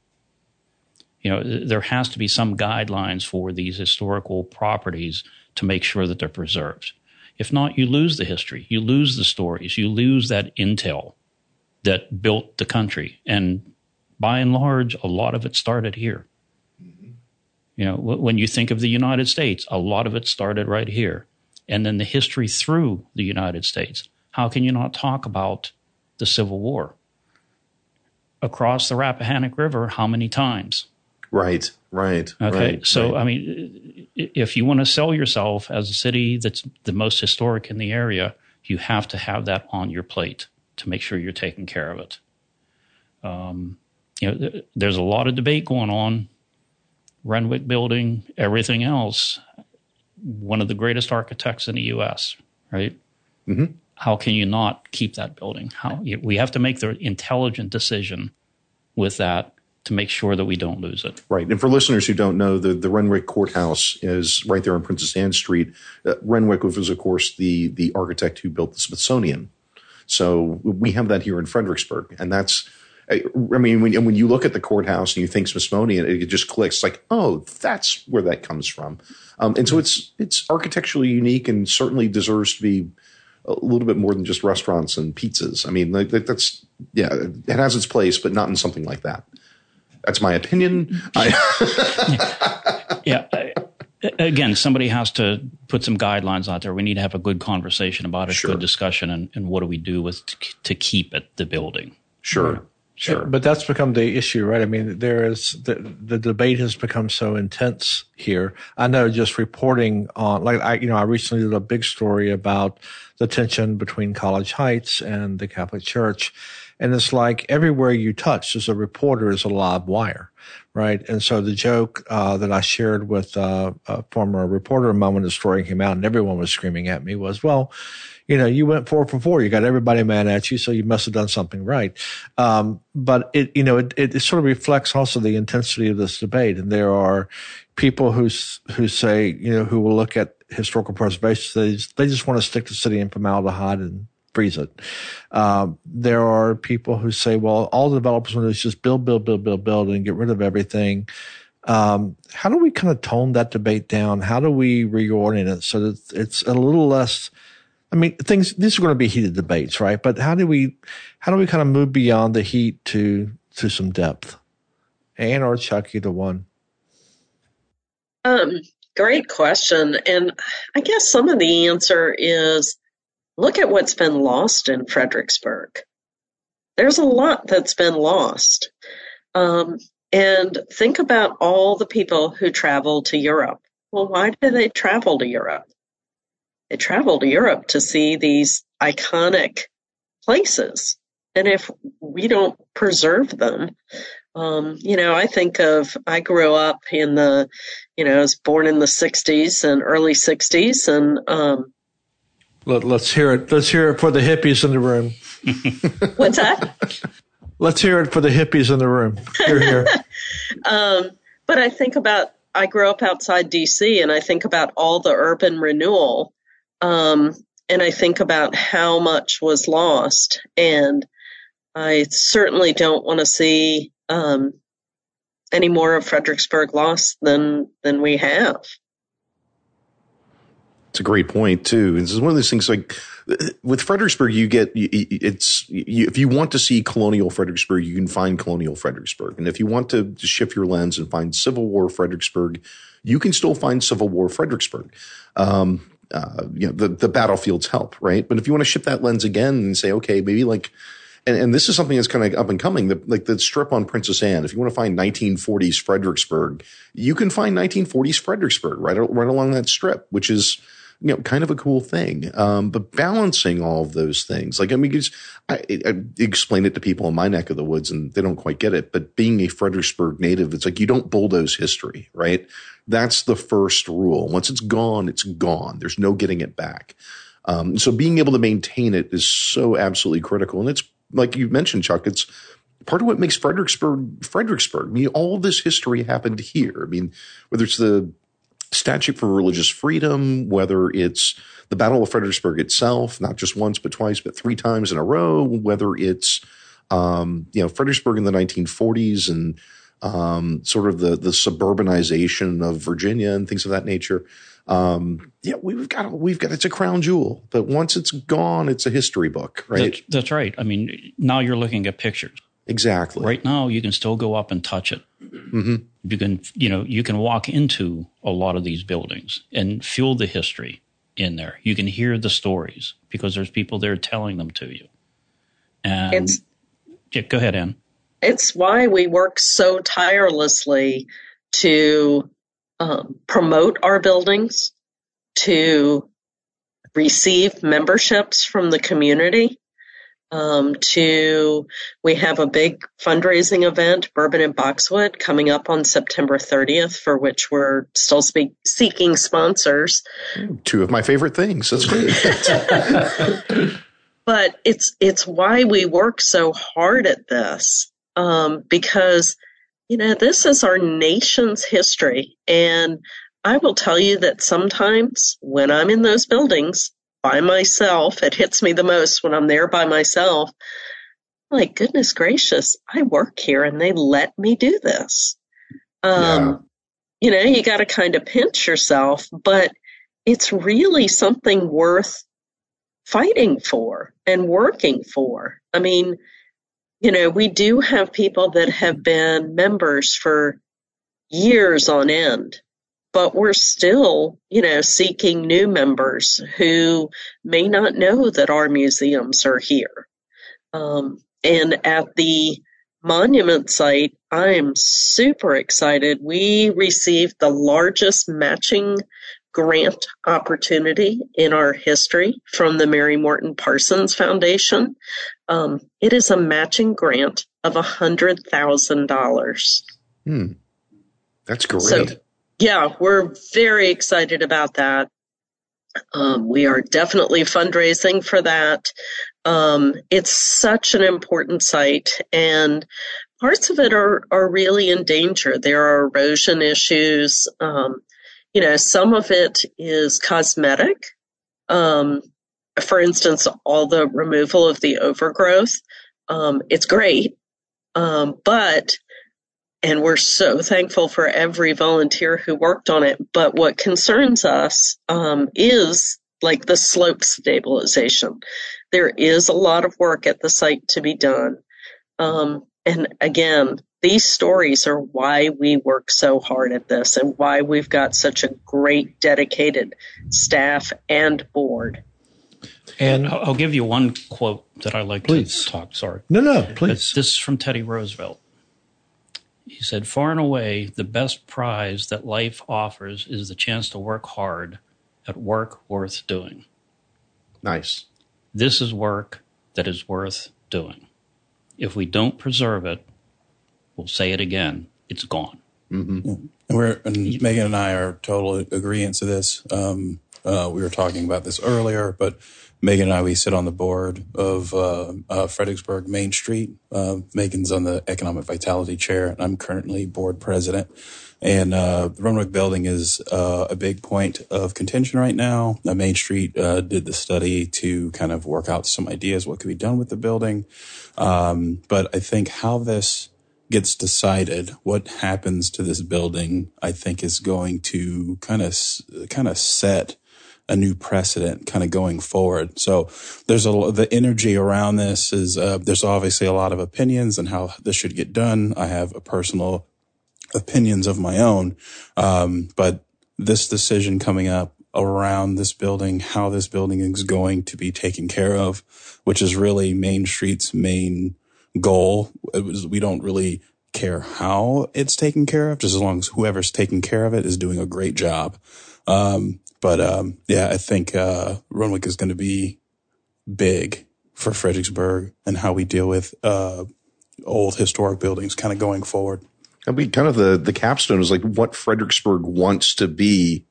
You know, there has to be some guidelines for these historical properties to make sure that they're preserved. If not, you lose the history, you lose the stories, you lose that intel that built the country. And by and large, a lot of it started here. You know, when you think of the United States, a lot of it started right here. And then the history through the United States. How can you not talk about the Civil War? Across the Rappahannock River, how many times? Right, right. Okay, right, so, right. I mean, if you want to sell yourself as a city that's the most historic in the area, you have to have that on your plate to make sure you're taking care of it. Um, you know, there's a lot of debate going on. Renwick building, everything else, one of the greatest architects in the U S, right? Mm-hmm. How can you not keep that building? How we have to make the intelligent decision with that to make sure that we don't lose it. Right. And for listeners who don't know, the, the Renwick Courthouse is right there on Princess Anne Street. Uh, Renwick was, of course, the the architect who built the Smithsonian. So we have that here in Fredericksburg, and that's I mean, when, when you look at the courthouse and you think Smithsonian, it just clicks. It's like, oh, that's where that comes from. Um, and so it's it's architecturally unique and certainly deserves to be a little bit more than just restaurants and pizzas. I mean, like, that's yeah, it has its place, but not in something like that. That's my opinion. I- yeah. yeah. Again, somebody has to put some guidelines out there. We need to have a good conversation about it, sure. Good discussion, and, and what do we do with to, to keep it the building? Sure. Yeah. Sure. But that's become the issue, right? I mean, there is the, the debate has become so intense here. I know just reporting on, like, I, you know, I recently did a big story about the tension between College Heights and the Catholic Church. And it's like everywhere you touch as a reporter is a live wire, right? And so the joke uh, that I shared with uh, a former reporter a moment the story came out and everyone was screaming at me was, well, you know, you went four for four. You got everybody mad at you, so you must have done something right. Um, but it, you know, it, it sort of reflects also the intensity of this debate. And there are people who who say, you know, who will look at historical preservation. They just, they just want to stick the city in formaldehyde and freeze it. Um, there are people who say, well, all the developers want to do is just build, build, build, build, build, and get rid of everything. Um, how do we kind of tone that debate down? How do we reorient it so that it's a little less? I mean, things. These are going to be heated debates, right? But how do we, how do we kind of move beyond the heat to to some depth? Anne or Chuck, either one. Um, great question, and I guess some of the answer is look at what's been lost in Fredericksburg. There's a lot that's been lost. Um, and think about all the people who traveled to Europe. Well, why did they travel to Europe? They traveled to Europe to see these iconic places. And if we don't preserve them, um, you know, I think of, I grew up in the, you know, I was born in the sixties and early sixties. And um, Let, let's hear it. Let's hear it for the hippies in the room. What's that? Let's hear it for the hippies in the room. You're here. um, but I think about, I grew up outside D C and I think about all the urban renewal. Um, and I think about how much was lost. And I certainly don't want to see um, any more of Fredericksburg lost than, than we have. It's a great point, too. This is one of those things like with Fredericksburg, you get it's you, if you want to see colonial Fredericksburg, you can find colonial Fredericksburg. And if you want to shift your lens and find Civil War Fredericksburg, you can still find Civil War Fredericksburg. Um, uh, you know, the, the battlefields help. Right. But if you want to shift that lens again and say, OK, maybe like and, and this is something that's kind of up and coming, the, like the strip on Princess Anne. If you want to find nineteen forties Fredericksburg, you can find nineteen forties Fredericksburg right, right along that strip, which is, you know, kind of a cool thing. Um, but balancing all of those things, like, I mean, I, I explain it to people in my neck of the woods and they don't quite get it, but being a Fredericksburg native, it's like, you don't bulldoze history, right? That's the first rule. Once it's gone, it's gone. There's no getting it back. Um, so being able to maintain it is so absolutely critical. And it's like you mentioned, Chuck, it's part of what makes Fredericksburg, Fredericksburg. I mean, all this history happened here. I mean, whether it's the statue for religious freedom, whether it's the Battle of Fredericksburg itself, not just once, but twice, but three times in a row, whether it's, um, you know, Fredericksburg in the nineteen forties and um, sort of the, the suburbanization of Virginia and things of that nature. Um, yeah, we've got, we've got, it's a crown jewel, but once it's gone, it's a history book, right? That's, that's right. I mean, now you're looking at pictures. Exactly. Right now, you can still go up and touch it. Mm-hmm. You can, you know, you can walk into a lot of these buildings and feel the history in there. You can hear the stories because there's people there telling them to you. And it's, yeah, go ahead, Anne. It's why we work so tirelessly to um, promote our buildings, to receive memberships from the community. Um, to, we have a big fundraising event, Bourbon and Boxwood, coming up on September thirtieth, for which we're still speak, seeking sponsors. Two of my favorite things. That's great. But it's, it's why we work so hard at this, um, because, you know, this is our nation's history. And I will tell you that sometimes when I'm in those buildings, by myself, it hits me the most when I'm there by myself. Like, goodness gracious, I work here and they let me do this. Um, yeah. You know, you got to kind of pinch yourself, but it's really something worth fighting for and working for. I mean, you know, we do have people that have been members for years on end. But we're still, you know, seeking new members who may not know that our museums are here. Um, and at the monument site, I'm super excited. We received the largest matching grant opportunity in our history from the Mary Morton Parsons Foundation. Um, it is a matching grant of one hundred thousand dollars. Hmm. That's great. So, yeah, we're very excited about that. Um, we are definitely fundraising for that. Um, it's such an important site, and parts of it are, are really in danger. There are erosion issues. Um, you know, some of it is cosmetic. Um, for instance, all the removal of the overgrowth. Um, it's great, um, but And we're so thankful for every volunteer who worked on it. But what concerns us um, is like the slope stabilization. There is a lot of work at the site to be done. Um, and again, these stories are why we work so hard at this and why we've got such a great dedicated staff and board. And I'll give you one quote that I like please. to talk. Sorry. No, no, please. It's, this is from Teddy Roosevelt. He said, "Far and away, the best prize that life offers is the chance to work hard at work worth doing." Nice. This is work that is worth doing. If we don't preserve it, we'll say it again, it's gone. Mm-hmm. We're, and Megan and I are total agreeance to this. Um, uh, we were talking about this earlier, but Megan and I, we sit on the board of uh, uh, Fredericksburg Main Street. Uh, Megan's on the Economic Vitality Chair, and I'm currently board president. And uh, the Renwick building is uh, a big point of contention right now. Uh, Main Street uh, did the study to kind of work out some ideas what could be done with the building. Um, but I think how this gets decided, what happens to this building, I think is going to kind of kind of set a new precedent kind of going forward. So there's a the energy around this is uh, there's obviously a lot of opinions on how this should get done. I have a personal opinions of my own, um, but this decision coming up around this building, how this building is going to be taken care of, which is really Main Street's main goal. It was, we don't really care how it's taken care of, just as long as whoever's taking care of it is doing a great job. Um, but um, yeah, I think uh, Renwick is going to be big for Fredericksburg and how we deal with uh, old historic buildings kind of going forward. I mean, kind of the, the capstone is like what Fredericksburg wants to be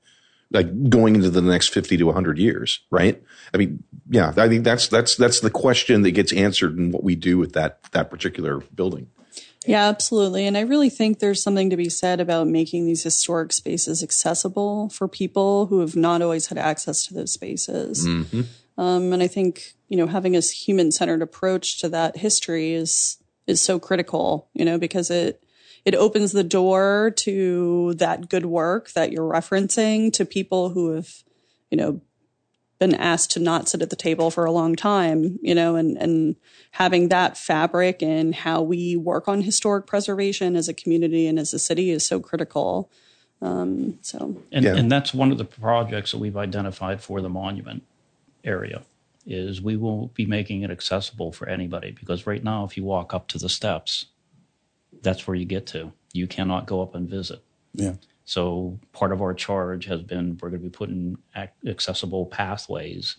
like going into the next fifty to one hundred years, right? I mean, yeah, I think that's that's that's the question that gets answered in what we do with that that particular building. Yeah, absolutely. And I really think there's something to be said about making these historic spaces accessible for people who have not always had access to those spaces. Mm-hmm. Um, and I think, you know, having a human-centered approach to that history is is so critical, you know, because it It opens the door to that good work that you're referencing to people who have, you know, been asked to not sit at the table for a long time, you know, and, and having that fabric and how we work on historic preservation as a community and as a city is so critical. Um, so, and, yeah. and that's one of the projects that we've identified for the monument area is we will be making it accessible for anybody, because right now, if you walk up to the steps, that's where you get to. You cannot go up and visit. Yeah. So part of our charge has been we're going to be putting accessible pathways,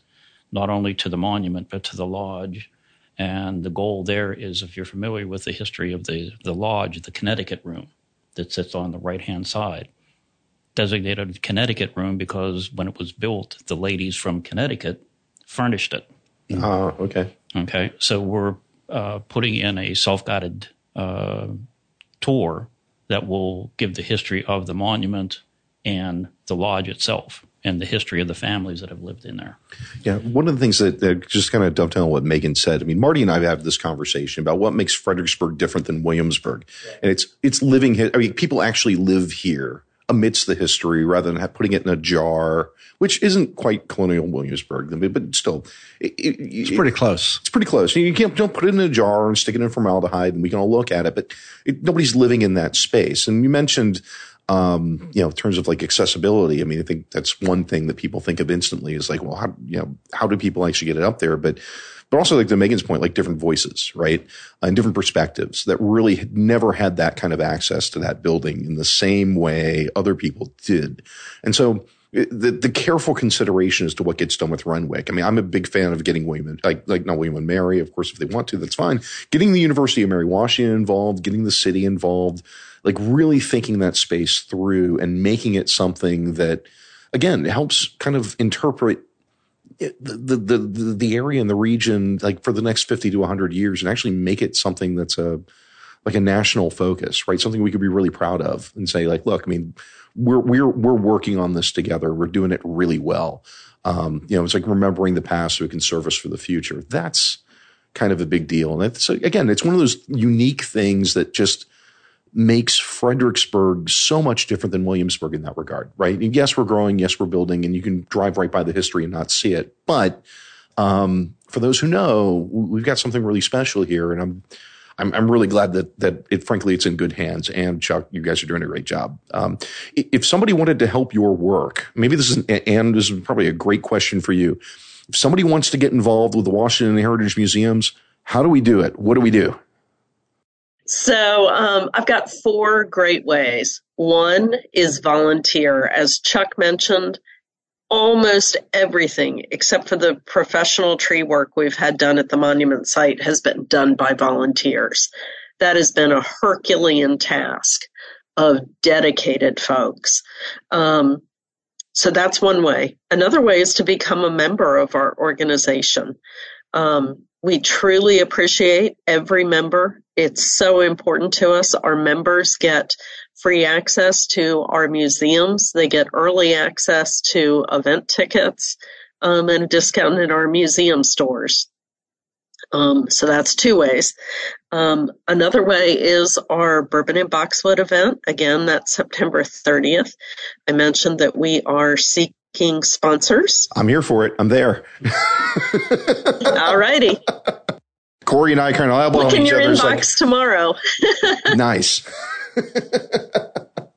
not only to the monument, but to the lodge. And the goal there is, if you're familiar with the history of the, the lodge, the Connecticut room that sits on the right-hand side, designated Connecticut room because when it was built, the ladies from Connecticut furnished it. Oh, uh, okay. Okay. So we're uh, putting in a self-guided Uh, tour that will give the history of the monument and the lodge itself and the history of the families that have lived in there. Yeah. One of the things that, that just kind of dovetail what Megan said, I mean, Marty and I have had this conversation about what makes Fredericksburg different than Williamsburg. Yeah. And it's, it's living here. I mean, people actually live here amidst the history rather than putting it in a jar, which isn't quite colonial Williamsburg, but still. It, it, it's pretty it, close. It's pretty close. You can't don't put it in a jar and stick it in formaldehyde and we can all look at it, but it, nobody's living in that space. And you mentioned, um, you know, in terms of like accessibility, I mean, I think that's one thing that people think of instantly is like, well, how, you know, how do people actually get it up there? But But also, like to Megan's point, like different voices, right, and different perspectives that really had never had that kind of access to that building in the same way other people did. And so the, the careful consideration as to what gets done with Renwick. I mean, I'm a big fan of getting William, like, like not William and Mary, of course, if they want to, that's fine. Getting the University of Mary Washington involved, getting the city involved, like really thinking that space through and making it something that, again, helps kind of interpret It, the, the the the area and the region like for the next fifty to one hundred years and actually make it something that's a like a national focus, right? Something we could be really proud of and say like, look, I mean, we're we're we're working on this together. We're doing it really well. Um, you know, it's like remembering the past so we can service for the future. That's kind of a big deal. And it's, again, it's one of those unique things that just makes Fredericksburg so much different than Williamsburg in that regard, right? And yes, we're growing. Yes, we're building. And you can drive right by the history and not see it. But um, for those who know, we've got something really special here. And I'm I'm, I'm really glad that that it, frankly, it's in good hands. And Chuck, you guys are doing a great job. Um, if somebody wanted to help your work, maybe this is, an, and this is probably a great question for you. If somebody wants to get involved with the Washington Heritage Museums, how do we do it? What do we do? So um, I've got four great ways. One is volunteer. As Chuck mentioned, almost everything except for the professional tree work we've had done at the monument site has been done by volunteers. That has been a Herculean task of dedicated folks. Um, so that's one way. Another way is to become a member of our organization. Um, We truly appreciate every member. It's so important to us. Our members get free access to our museums. They get early access to event tickets um, and a discount in our museum stores. Um, so that's two ways. Um, another way is our Bourbon and Boxwood event. Again, that's September thirtieth. I mentioned that we are seeking King sponsors. I'm here for it. I'm there. All righty. Corey and I kind of elbow each other. Look in your inbox like, tomorrow. Nice.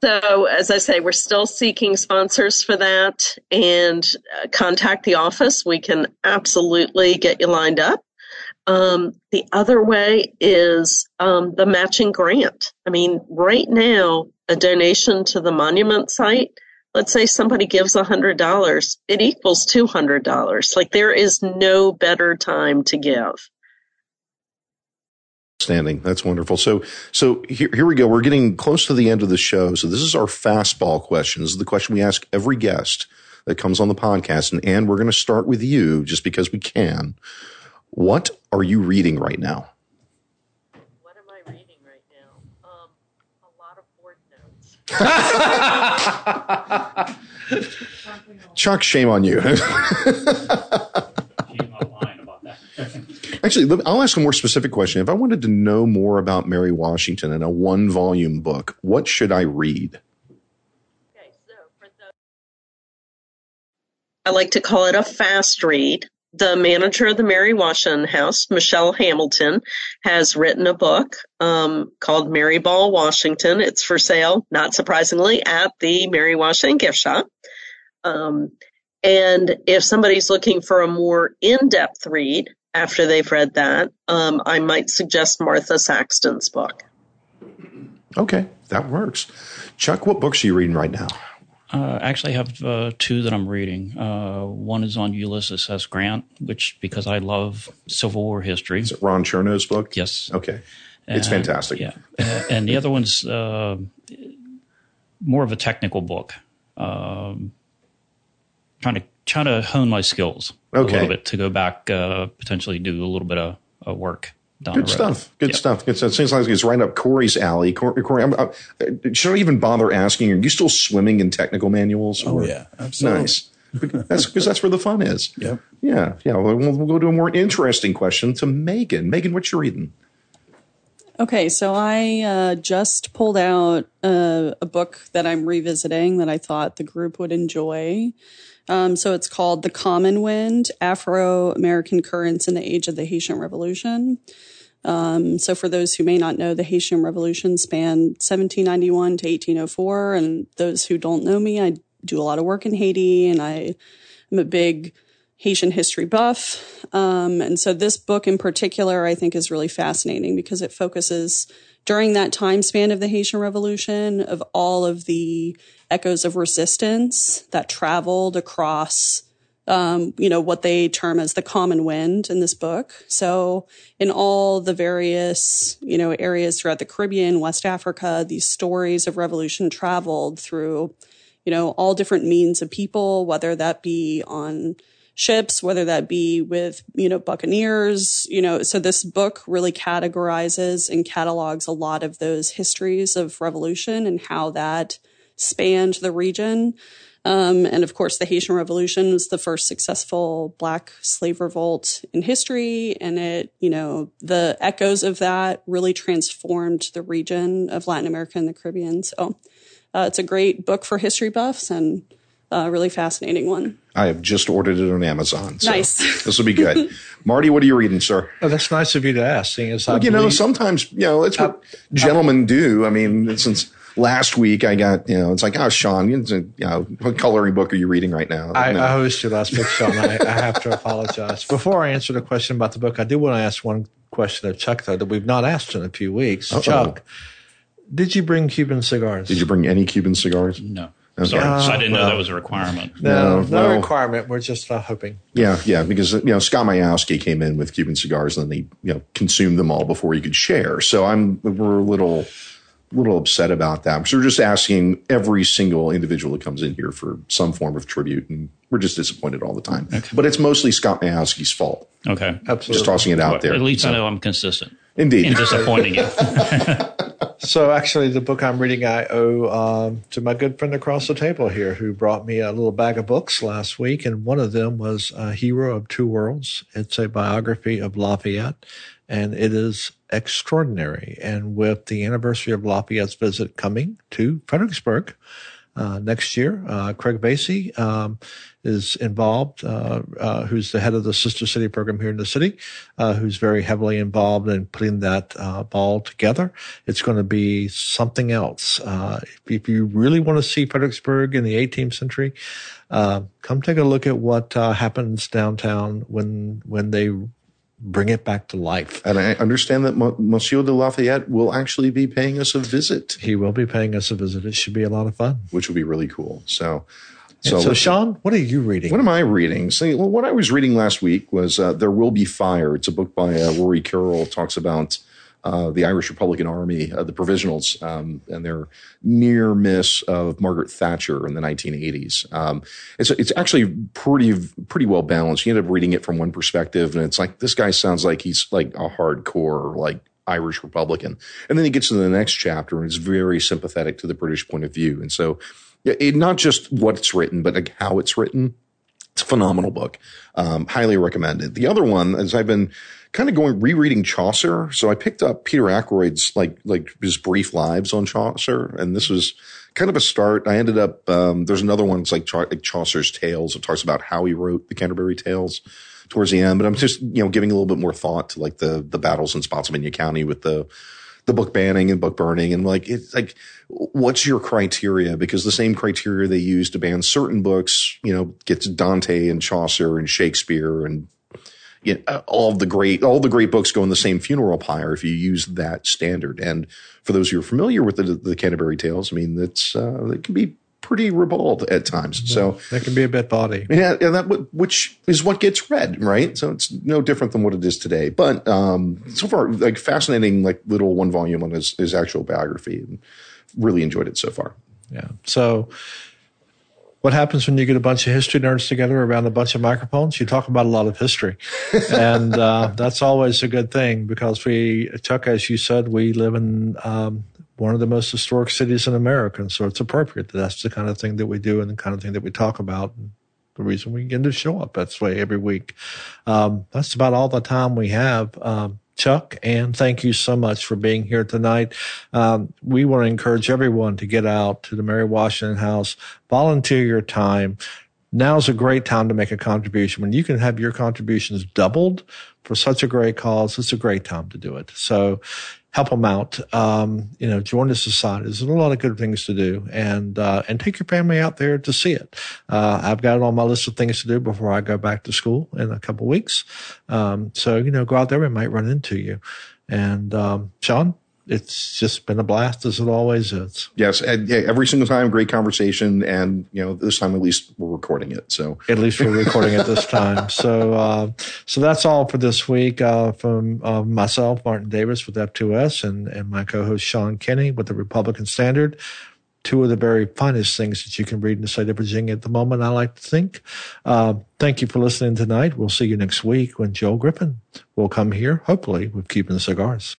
So, as I say, we're still seeking sponsors for that, and uh, contact the office. We can absolutely get you lined up. Um, the other way is um, the matching grant. I mean, right now, a donation to the monument site, let's say somebody gives one hundred dollars, it equals two hundred dollars. Like, there is no better time to give. Outstanding. That's wonderful. So so here, here we go. We're getting close to the end of the show. So this is our fastball question. This is the question we ask every guest that comes on the podcast. And Anne, we're going to start with you just because we can. What are you reading right now? What am I reading right now? Um, a lot of board notes. Chuck, shame on you. Actually, I'll ask a more specific question. If I wanted to know more about Mary Washington in a one volume book, what should I read? Okay, so for those, I like to call it a fast read. The manager of the Mary Washington House, Michelle Hamilton, has written a book um, called Mary Ball Washington. It's for sale, not surprisingly, at the Mary Washington gift shop. Um, and if somebody's looking for a more in-depth read after they've read that, um, I might suggest Martha Saxton's book. Okay, that works. Chuck, what books are you reading right now? Uh, actually, I have uh, two that I'm reading. Uh, one is on Ulysses S. Grant, which, because I love Civil War history. Is it Ron Chernow's book? Yes. Okay. It's uh, fantastic. Yeah. uh, and the other one's uh, more of a technical book. Um, trying to trying to hone my skills okay. a little bit to go back, uh, potentially do a little bit of, of work. Good stuff. Good, yep. stuff. Good stuff. It seems like it's right up Corey's alley. Corey, Corey I'm, I'm, should I even bother asking? Are you still swimming in technical manuals? Or? Oh, yeah. Absolutely. Nice. That's because that's where the fun is. Yep. Yeah. Yeah. We'll, we'll go to a more interesting question to Megan. Megan, what you reading? Okay. So I uh, just pulled out uh, a book that I'm revisiting that I thought the group would enjoy. Um, so it's called The Common Wind, Afro-American Currents in the Age of the Haitian Revolution. Um, so for those who may not know, the Haitian Revolution spanned seventeen ninety-one to eighteen oh four. And those who don't know me, I do a lot of work in Haiti, and I am a big Haitian history buff. Um, and so this book in particular, I think, is really fascinating because it focuses during that time span of the Haitian Revolution of all of the echoes of resistance that traveled across, um, you know, what they term as the common wind in this book. So in all the various, you know, areas throughout the Caribbean, West Africa, these stories of revolution traveled through, you know, all different means of people, whether that be on ships, whether that be with, you know, buccaneers, you know, so this book really categorizes and catalogs a lot of those histories of revolution and how that spanned the region. Um, and, of course, the Haitian Revolution was the first successful Black slave revolt in history. And it, you know, the echoes of that really transformed the region of Latin America and the Caribbean. So uh, it's a great book for history buffs and a really fascinating one. I have just ordered it on Amazon. So nice. This will be good. Marty, what are you reading, sir? Oh, that's nice of you to ask. Seeing as well, I you believe- know, sometimes, you know, it's what uh, gentlemen uh, do. I mean, since... Last week, I got, you know, it's like, oh, Sean, you know, what coloring book are you reading right now? I, I host your last book, Sean. I, I have to apologize. Before I answer the question about the book, I do want to ask one question of Chuck, though, that we've not asked in a few weeks. Uh-oh. Chuck, did you bring Cuban cigars? Did you bring any Cuban cigars? No. Okay. Sorry. Uh, so I didn't well, know that was a requirement. No, no, no well, requirement. We're just uh, hoping. Yeah, yeah, because, you know, Scott Majowski came in with Cuban cigars and then he, you know, consumed them all before he could share. So I'm, we're a little... little upset about that. So we're just asking every single individual that comes in here for some form of tribute, and we're just disappointed all the time. Okay. But it's mostly Scott Majowski's fault. Okay, absolutely. Just tossing it out well, there. At least so, I know I'm consistent. Indeed, in disappointing you. So actually, the book I'm reading I owe um, to my good friend across the table here, who brought me a little bag of books last week, and one of them was "A Hero of Two Worlds." It's a biography of Lafayette, and it is extraordinary. And with the anniversary of Lafayette's visit coming to Fredericksburg uh, next year, uh, Craig Basie um, is involved, uh, uh, who's the head of the Sister City program here in the city, uh, who's very heavily involved in putting that uh, ball together. It's going to be something else. Uh, if you really want to see Fredericksburg in the eighteenth century, uh, come take a look at what uh, happens downtown when when they bring it back to life. And I understand that Mo- Monsieur de Lafayette will actually be paying us a visit. He will be paying us a visit. It should be a lot of fun. Which will be really cool. So, so, so Sean, what are you reading? What am I reading? So, well, what I was reading last week was uh, There Will Be Fire. It's a book by uh, Rory Carroll. Talks about uh, the Irish Republican Army, uh, the Provisionals, um, and their near miss of Margaret Thatcher in the nineteen eighties. Um, it's it's actually pretty pretty well balanced. You end up reading it from one perspective, and it's like, this guy sounds like he's like a hardcore like Irish Republican. And then he gets to the next chapter, and it's very sympathetic to the British point of view. And so it, not just what's written, but like how it's written. It's a phenomenal book. Um, highly recommended. The other one is I've been kind of going rereading Chaucer. So I picked up Peter Ackroyd's like, like his brief lives on Chaucer. And this was kind of a start. I ended up, um, there's another one. It's like, Cha- like Chaucer's Tales. It talks about how he wrote the Canterbury Tales towards the end. But I'm just, you know, giving a little bit more thought to like the, the battles in Spotsylvania County with the, the book banning and book burning. And like, it's like, what's your criteria? Because the same criteria they use to ban certain books, you know, gets Dante and Chaucer and Shakespeare and, you know, all the great, all the great books go in the same funeral pyre if you use that standard. And for those who are familiar with the, the Canterbury Tales, I mean, that's, uh, it can be pretty ribald at times. Yeah, so that can be a bit bawdy. Yeah. And that, which is what gets read, right? So it's no different than what it is today. But, um, so far, like fascinating, like little one volume on his, his actual biography, and really enjoyed it so far. Yeah. So what happens when you get a bunch of history nerds together around a bunch of microphones? You talk about a lot of history. And, uh, that's always a good thing because we, Chuck, as you said, we live in, um, one of the most historic cities in America. And so it's appropriate that that's the kind of thing that we do and the kind of thing that we talk about. And the reason we get to show up that way every week. Um, that's about all the time we have. Um, Chuck, Anne, thank you so much for being here tonight. Um, we want to encourage everyone to get out to the Mary Washington House, volunteer your time. Now's a great time to make a contribution. When you can have your contributions doubled for such a great cause, it's a great time to do it. So help them out. Um, you know, join the society. There's a lot of good things to do, and uh, and take your family out there to see it. Uh, I've got it on my list of things to do before I go back to school in a couple of weeks. Um, so, you know, go out there. We might run into you. And um, Sean, it's just been a blast, as it always is. Yes, and yeah, every single time, great conversation, and you know, this time at least we're recording it. So at least we're recording it this time. So, uh, so that's all for this week uh, from uh, myself, Martin Davis, with F two S, and and my co-host Sean Kenny with the Republican Standard. Two of the very finest things that you can read in the state of Virginia at the moment, I like to think. Uh, thank you for listening tonight. We'll see you next week when Joel Griffin will come here, hopefully with Cuban cigars.